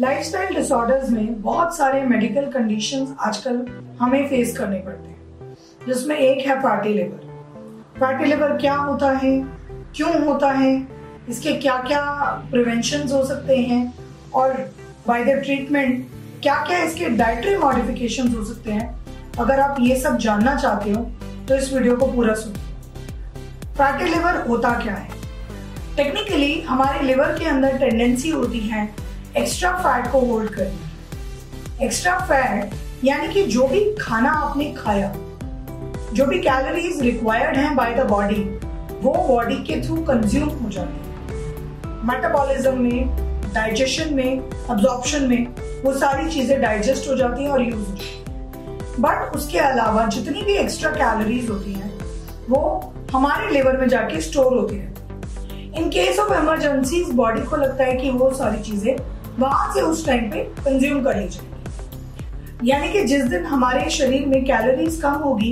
Lifestyle disorders में बहुत सारे मेडिकल कंडीशंस आजकल हमें फेस करने पड़ते हैं, जिसमें एक है फैटी लिवर। फैटी लिवर क्या होता है, क्यों होता है, इसके क्या क्या प्रिवेंशन हो सकते हैं और बाय द ट्रीटमेंट क्या क्या इसके डाइटरी मॉडिफिकेशन हो सकते हैं। अगर आप ये सब जानना चाहते हो तो इस वीडियो को पूरा सुनो। फैटी लिवर होता क्या है? टेक्निकली हमारे लिवर के अंदर टेंडेंसी होती है एक्स्ट्रा फैट को होल्ड करना। एक्स्ट्रा फैट यानी कि जो भी खाना आपने खाया, जो भी कैलोरीज रिक्वायर्ड हैं बाय द बॉडी, वो बॉडी के थ्रू कंज्यूम हो जाती है। मेटाबॉलिज्म में, डाइजेशन में, अब्जॉर्प्शन में वो सारी चीजें डाइजेस्ट हो जाती हैं और यूज होती हैं। बट उसके अलावा जितनी भी एक्स्ट्रा कैलोरीज होती हैं वो हमारे लिवर में जाके स्टोर होती है। In case of emergency body को लगता है कि वो सारी चीजें वहां से उस टाइम पे कंज्यूम कर ली जाएगी। यानी कि जिस दिन हमारे शरीर में कैलोरीज कम होगी,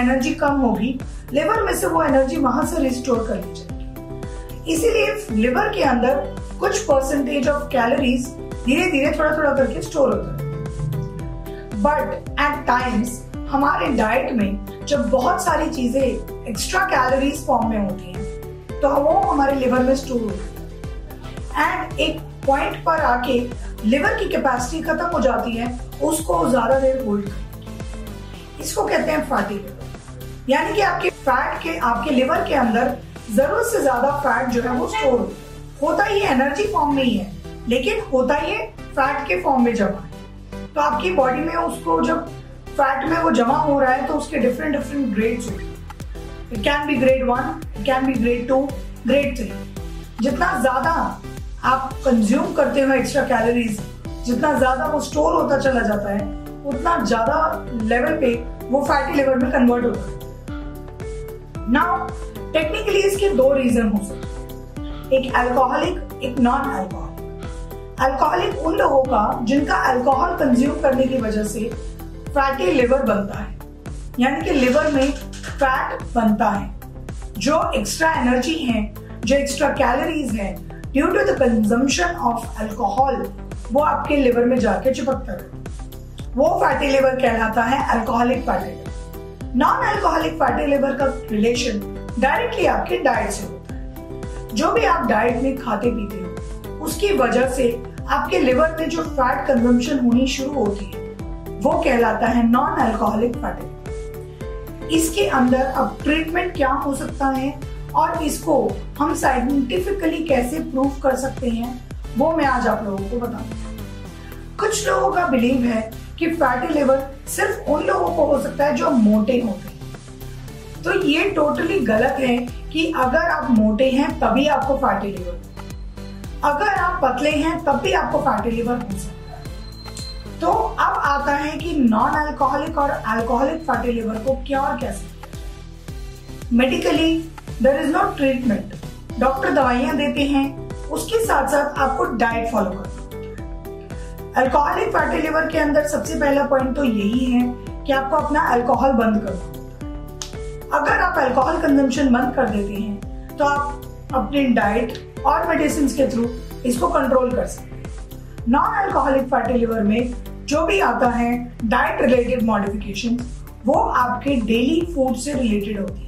एनर्जी कम होगी, लिवर में से वो एनर्जी वहां से रिस्टोर कर ली जाएगी। इसीलिए लिवर के अंदर कुछ परसेंटेज ऑफ कैलोरीज धीरे धीरे थोड़ा थोड़ा करके स्टोर होता है। बट एट टाइम्स हमारे डाइट में जब बहुत सारी चीजें एक्स्ट्रा कैलोरीज फॉर्म में होती हैं तो वो हमारे लिवर में स्टोर होती है एंड एक पॉइंट पर आके लिवर की कैपेसिटी खत्म हो जाती है उसको ज्यादा देर होल्ड करने की। इसको कहते हैं फैटी लिवर। यानी कि आपके फैट के आपके लिवर के अंदर जरूरत से ज्यादा फैट जो है वो स्टोर होता ही एनर्जी फॉर्म में ही है, लेकिन होता ही फैट के फॉर्म में जमा है। तो आपकी बॉडी में उसको जब फैट में वो जमा हो रहा है तो उसके डिफरेंट डिफरेंट ग्रेड्स होते हैं। It can be grade 1, it can be grade 2, grade 3। जितना ज्यादा आप कंज्यूम करते हो एक्स्ट्रा कैलोरीज, जितना ज्यादा वो स्टोर होता चला जाता है उतना ज्यादा लेवल पे वो फैटी लिवर में कन्वर्ट होता है। नाउ टेक्निकली इसके दो रीजन हो सकते हैं, एक अल्कोहलिक, एक नॉन अल्कोहलिक। अल्कोहलिक उन लोगों का जिनका अल्कोहल कंज्यूम करने की वजह से फैटी लिवर बनता है, यानी कि लिवर में फैट बनता है। जो एक्स्ट्रा एनर्जी है, जो एक्स्ट्रा कैलोरीज है due to the consumption of alcohol, वो आपके लिवर में जाके चिपकता है। वो फैटी लिवर कहलाता है alcoholic fatty liver. Non alcoholic fatty liver का रिलेशन डायरेक्टली आपके डाइट से होता है। जो भी आप डाइट में खाते पीते हो उसकी वजह से आपके लिवर में जो फैट कंजम्पशन होनी शुरू होती है वो कहलाता है नॉन अल्कोहलिक फैटी लिवर। इसके अंदर अब ट्रीटमेंट क्या हो सकता है और इसको हम साइंटिफिकली कैसे प्रूव कर सकते हैं वो मैं आज आप लोगों को बताऊंगी। कुछ लोगों का बिलीव है कि फैटी लिवर सिर्फ उन लोगों को हो सकता है जो मोटे होते हैं, तो ये टोटली गलत है कि अगर आप मोटे हैं तभी आपको फैटी लिवर, अगर आप पतले हैं तब भी आपको फैटी लिवर हो सकता है। तो अब आता है कि नॉन अल्कोहलिक और अल्कोहलिक फैटी लिवर को क्योर कैसे किया। Medically there is no treatment. Doctor दवाइयां देते हैं, उसके साथ साथ आपको डाइट फॉलो करना। अल्कोहलिक फैटी लिवर के अंदर सबसे पहला पॉइंट तो यही है कि आपको अपना अल्कोहल बंद करना। अगर आप अल्कोहल कंजम्पशन बंद कर देते हैं तो आप अपने डाइट और मेडिसिन के थ्रू इसको कंट्रोल कर सकते हैं। नॉन अल्कोहलिक फैटी लिवर में जो भी आता है डाइट रिलेटेड मॉडिफिकेशन वो आपके डेली फूड से रिलेटेड होती है।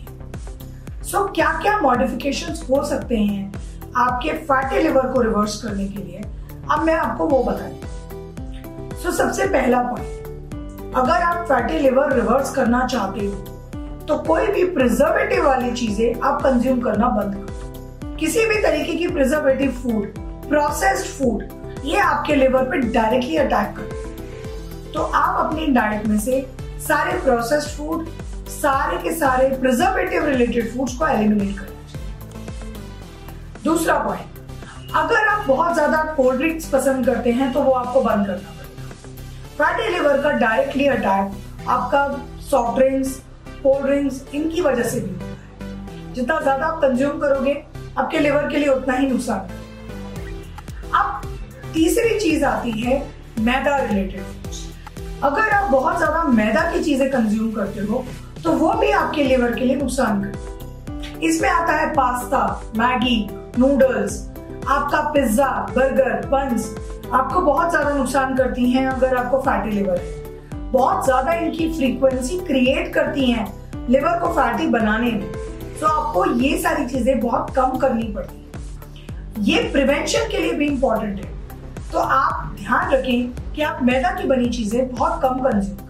So, क्या क्या मॉडिफिकेशंस हो सकते हैं आपके फैटी लिवर को रिवर्स करने के लिए, अब मैं आपको वो बताऊंगी। सबसे पहला पॉइंट, अगर आप फैटी लिवर रिवर्स करना चाहते हो तो कोई भी प्रिजर्वेटिव वाली चीजें आप कंज्यूम करना बंद करो। किसी भी तरीके की प्रिजर्वेटिव फूड, प्रोसेस्ड फूड, ये आपके लिवर पे डायरेक्टली अटैक करते। तो आप अपनी डाइट में से सारे प्रोसेस्ड फूड, सारे के सारे प्रिजर्वेटिव रिलेटेड फूड्स को एलिमिनेट करना चाहिए। दूसरा पॉइंट, अगर आप बहुत ज्यादा कोल्ड ड्रिंक्स पसंद करते हैं तो वो आपको बंद करना पड़ेगा। फैटी लिवर का डायरेक्टली अटैक आपका सॉफ्ट ड्रिंक्स, कोल्ड ड्रिंक्स, इनकी वजह से भी होता है। जितना ज्यादा आप कंज्यूम करोगे आपके लिवर के लिए उतना ही नुकसान है। अब तीसरी चीज आती है मैदा रिलेटेड फूड्स। अगर आप बहुत ज्यादा मैदा की चीजें कंज्यूम करते हो तो वो भी आपके लिवर के लिए नुकसान करते हैं। इसमें आता है पास्ता, मैगी, नूडल्स, आपका पिज्जा, बर्गर, बंस आपको बहुत ज्यादा नुकसान करती हैं अगर आपको फैटी लिवर है। बहुत ज्यादा इनकी फ्रीक्वेंसी क्रिएट करती हैं लिवर को फैटी बनाने में। तो आपको ये सारी चीजें बहुत कम करनी पड़ती है। ये प्रिवेंशन के लिए भी इम्पोर्टेंट है। तो आप ध्यान रखें कि आप मैदा की बनी चीजें बहुत कम कंज्यूम करें।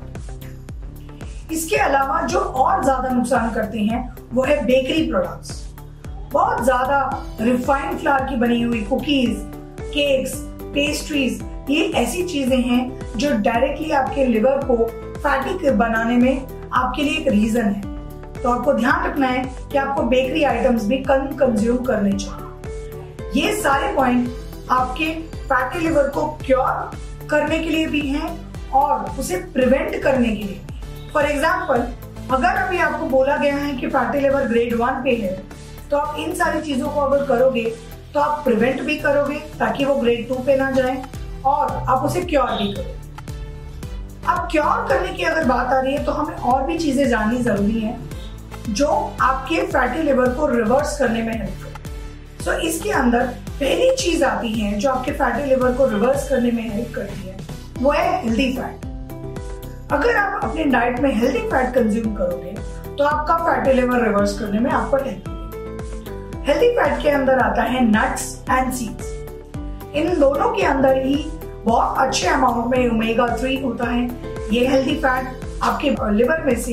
इसके अलावा जो और ज्यादा नुकसान करते हैं वो है बेकरी प्रोडक्ट्स। बहुत ज्यादा रिफाइंड फ्लावर की बनी हुई कुकीज, केक्स, पेस्ट्रीज, ये ऐसी चीजें हैं जो डायरेक्टली आपके लिवर को फैटी बनाने में आपके लिए एक रीजन है। तो आपको ध्यान रखना है कि आपको बेकरी आइटम्स भी कम कंज्यूम करने चाहिए। ये सारे पॉइंट आपके फैटी लिवर को क्योर करने के लिए भी हैं और उसे प्रिवेंट करने के लिए। फॉर एग्जाम्पल, अगर अभी आपको बोला गया है कि फैटी लिवर ग्रेड 1 पे है, तो आप इन सारी चीजों को अगर करोगे तो आप प्रिवेंट भी करोगे ताकि वो ग्रेड 2 पे ना जाए और आप उसे क्योर भी करोगे। अब क्योर करने की अगर बात आ रही है तो हमें और भी चीजें जाननी जरूरी है जो आपके फैटी लिवर को रिवर्स करने में हेल्प करे। सो इसके अंदर पहली चीज आती है जो आपके फैटी लिवर को रिवर्स करने में हेल्प करती है, वो है हेल्दी फैट। अगर आप अपने डाइट में हेल्दी फैट कंज्यूम करोगे तो आपका फैटी लिवर रिवर्स करने में आपको हेल्प करेगी। हेल्दी फैट के अंदर आता है नट्स एंड सीड्स। इन दोनों के अंदर ही बहुत अच्छे अमाउंट में ओमेगा 3 होता है। ये हेल्दी फैट आपके लिवर में से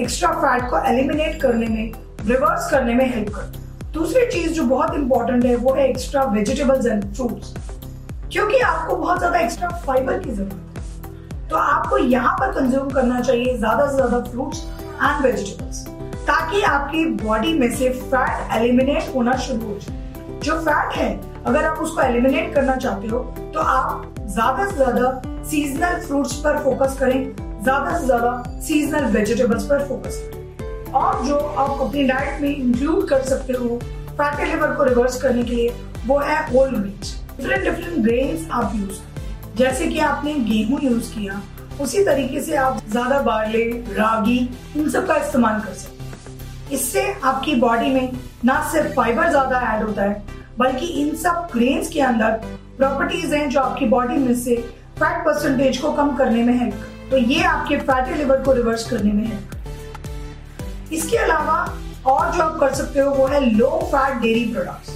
एक्स्ट्रा फैट को एलिमिनेट करने में, रिवर्स करने में हेल्प करता है। दूसरी चीज जो बहुत इंपॉर्टेंट है वो है एक्स्ट्रा वेजिटेबल्स एंड फ्रूट्स, क्योंकि आपको बहुत ज्यादा एक्स्ट्रा फाइबर की जरूरत है। तो आपको यहाँ पर कंज्यूम करना चाहिए ज्यादा से ज्यादा फ्रूट्स एंड वेजिटेबल्स, ताकि आपकी बॉडी में से फैट एलिमिनेट होना शुरू हो जाए। जो फैट है अगर आप उसको एलिमिनेट करना चाहते हो तो आप ज्यादा से ज्यादा सीजनल फ्रूट्स पर फोकस करें, ज्यादा से ज्यादा सीजनल वेजिटेबल्स पर फोकस करें। और जो आप अपनी डाइट में इंक्लूड कर सकते हो फैटी लिवर को रिवर्स करने के लिए वो है whole wheat. Different different grains आप यूज करें, जैसे कि आपने गेहूं यूज किया, उसी तरीके से आप ज्यादा बार्ले, रागी, इन सब का इस्तेमाल कर सकते हैं। इससे आपकी बॉडी में ना सिर्फ फाइबर ज्यादा ऐड होता है, बल्कि इन सब ग्रेन्स के अंदर प्रॉपर्टीज हैं जो आपकी बॉडी में से फैट परसेंटेज को कम करने में हेल्प करती है। तो ये आपके फैटी लिवर को रिवर्स करने में है। इसके अलावा और जो आप कर सकते हो वो है लो फैट डेयरी प्रोडक्ट्स।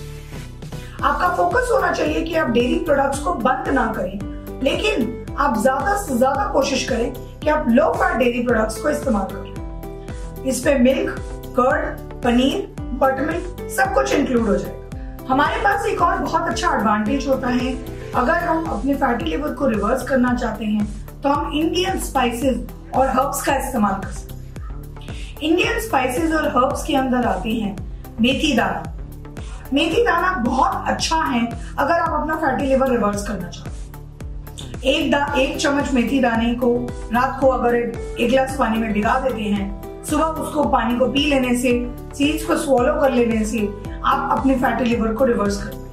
आपका फोकस होना चाहिए कि आप डेयरी प्रोडक्ट्स को बंद ना करें, लेकिन आप ज्यादा से ज्यादा कोशिश करें कि आप लो फैट डेयरी प्रोडक्ट्स को इस्तेमाल करें। इसमें मिल्क, कर्ड, पनीर, बटरमिल्क सब कुछ इंक्लूड हो जाएगा। हमारे पास एक और बहुत अच्छा एडवांटेज होता है, अगर हम अपने फैटी लिवर को रिवर्स करना चाहते हैं तो हम इंडियन स्पाइसेस और हर्ब्स का इस्तेमाल कर सकते हैं। इंडियन स्पाइसेस और हर्ब्स के अंदर आते हैं मेथी दाना। मेथी दाना बहुत अच्छा है अगर आप अपना फैटी लिवर रिवर्स करना चाहते हैं। एक चम्मच मेथी दाने को रात को अगर एक गिलास पानी में भिगा देते हैं, सुबह उसको पानी को पी लेने से, सीड्स को स्वॉलो कर लेने से आप अपने फैटी लिवर को रिवर्स कर देंगे।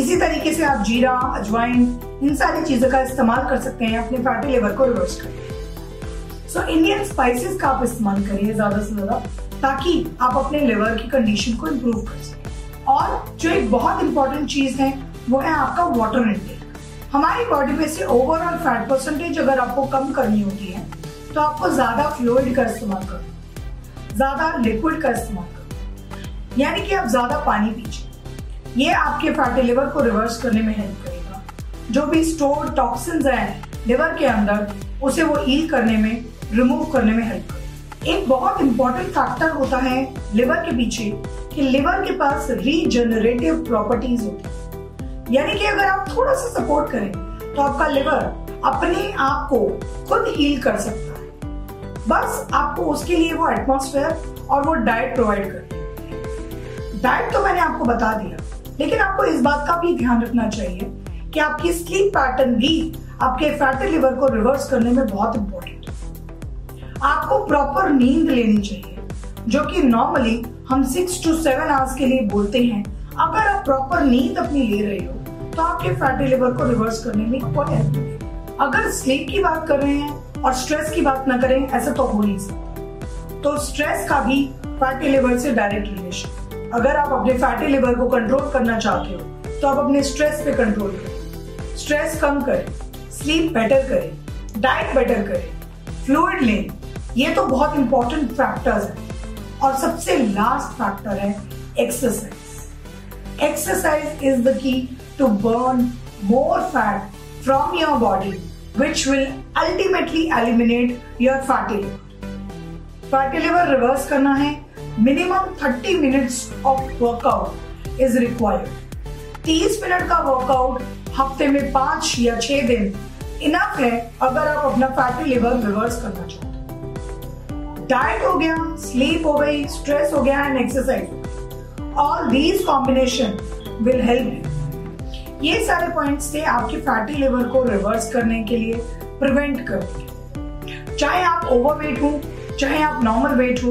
इसी तरीके से आप जीरा, अजवाइन, इन सारी चीजों का इस्तेमाल कर सकते हैं अपने फैटी लिवर को रिवर्स करने। सो इंडियन स्पाइसेस का आप इस्तेमाल करिए ज्यादा से ज्यादा, ताकि आप अपने लिवर की कंडीशन को इम्प्रूव कर सकें। और जो एक बहुत इंपॉर्टेंट चीज है वो है आपका वाटर इंटेक। हमारी बॉडी में से ओवरऑल फैट परसेंटेज अगर आपको कम करनी होती है तो आपको ज्यादा फ्लूइड का इस्तेमाल करना, ज्यादा लिक्विड का इस्तेमाल करना, यानी कि आप ज्यादा पानी पीजिए। ये आपके फैटी लिवर को रिवर्स करने में हेल्प करेगा। जो भी स्टोर टॉक्सिन्स हैं लिवर के अंदर, उसे वो हील करने में, रिमूव करने में हेल्प करे। एक बहुत इंपॉर्टेंट फैक्टर होता है लिवर के पीछे कि लिवर के पास रीजनरेटिव प्रॉपर्टीज होती है, यानी कि अगर आप थोड़ा सा सपोर्ट करें तो आपका लिवर अपने आप को खुद हील कर सकता है। बस आपको उसके लिए वो एटमॉस्फेयर और वो डाइट प्रोवाइड करनी। डाइट तो मैंने आपको बता दिया, लेकिन आपको इस बात का भी ध्यान रखना चाहिए कि आपकी स्लीप पैटर्न भी आपके फैटी लिवर को रिवर्स करने में बहुत इंपॉर्टेंट है। आपको प्रॉपर नींद लेनी चाहिए, जो कि नॉर्मली हम 6 to 7 आवर्स के लिए बोलते हैं। अगर आप प्रॉपर नींद अपनी ले रहे हो तो आपके फैटी लिवर को रिवर्स करने में आपको हेल्प मिलेगी। अगर स्लीप की बात कर रहे हैं और स्ट्रेस की बात ना करें, ऐसा तो हो नहीं सकता। तो स्ट्रेस का भी फैटी लिवर से डायरेक्ट रिलेशन। अगर आप अपने फैटी लिवर को कंट्रोल करना चाहते हो तो आप अपने स्ट्रेस पे कंट्रोल करें, स्ट्रेस कम करें, स्लीप बेटर करें, डाइट बेटर करें, फ्लूइड लें। ये तो बहुत इंपॉर्टेंट फैक्टर्स हैं। और सबसे लास्ट फैक्टर है exercise. Exercise is the key to burn more fat from your body, which will ultimately eliminate your fatty liver. Fatty liver reverse करना है, minimum 30 minutes of workout is required. 30 minute का workout हफ्ते में 5 या 6 दिन enough है अगर आप अपना fatty liver reverse करना चाहते हो। Diet हो गया, sleep हो गई, stress हो गया and exercise. All these combination will help you. ये सारे पॉइंट्स थे आपके फैटी लिवर को रिवर्स करने के लिए, प्रिवेंट करने के लिए। चाहे आप ओवरवेट हो, चाहे आप नॉर्मल वेट हो,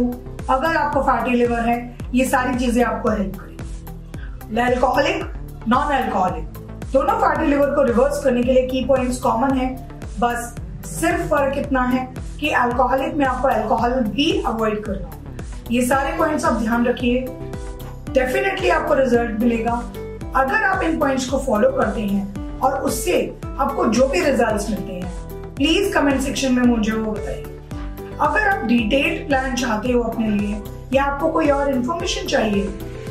अगर आपको फैटी लिवर है ये सारी चीजें आपको हेल्प करेंगी। अल्कोहलिक, नॉन अल्कोहलिक दोनों फैटी लिवर को रिवर्स करने के लिए की पॉइंट्स कॉमन है। बस सिर्फ फर्क इतना है कि अल्कोहलिक में आपको अल्कोहल भी अवॉइड करना है। ये सारे पॉइंट्स आप ध्यान रखिए, डेफिनेटली आपको रिजल्ट मिलेगा। अगर आप इन पॉइंट्स को फॉलो करते हैं और उससे आपको जो भी रिजल्ट्स मिलते हैं प्लीज कमेंट सेक्शन में मुझे वो बताइए। अगर आप डिटेल्ड प्लान चाहते हो अपने लिए या आपको कोई और इन्फॉर्मेशन चाहिए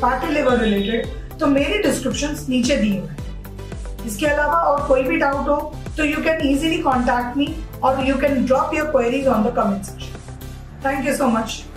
फैटी लिवर रिलेटेड तो मेरे डिस्क्रिप्शंस नीचे दिए हुए हैं। इसके अलावा और कोई भी डाउट हो तो you can easily contact me और you can drop your queries on the comment section. Thank you so much.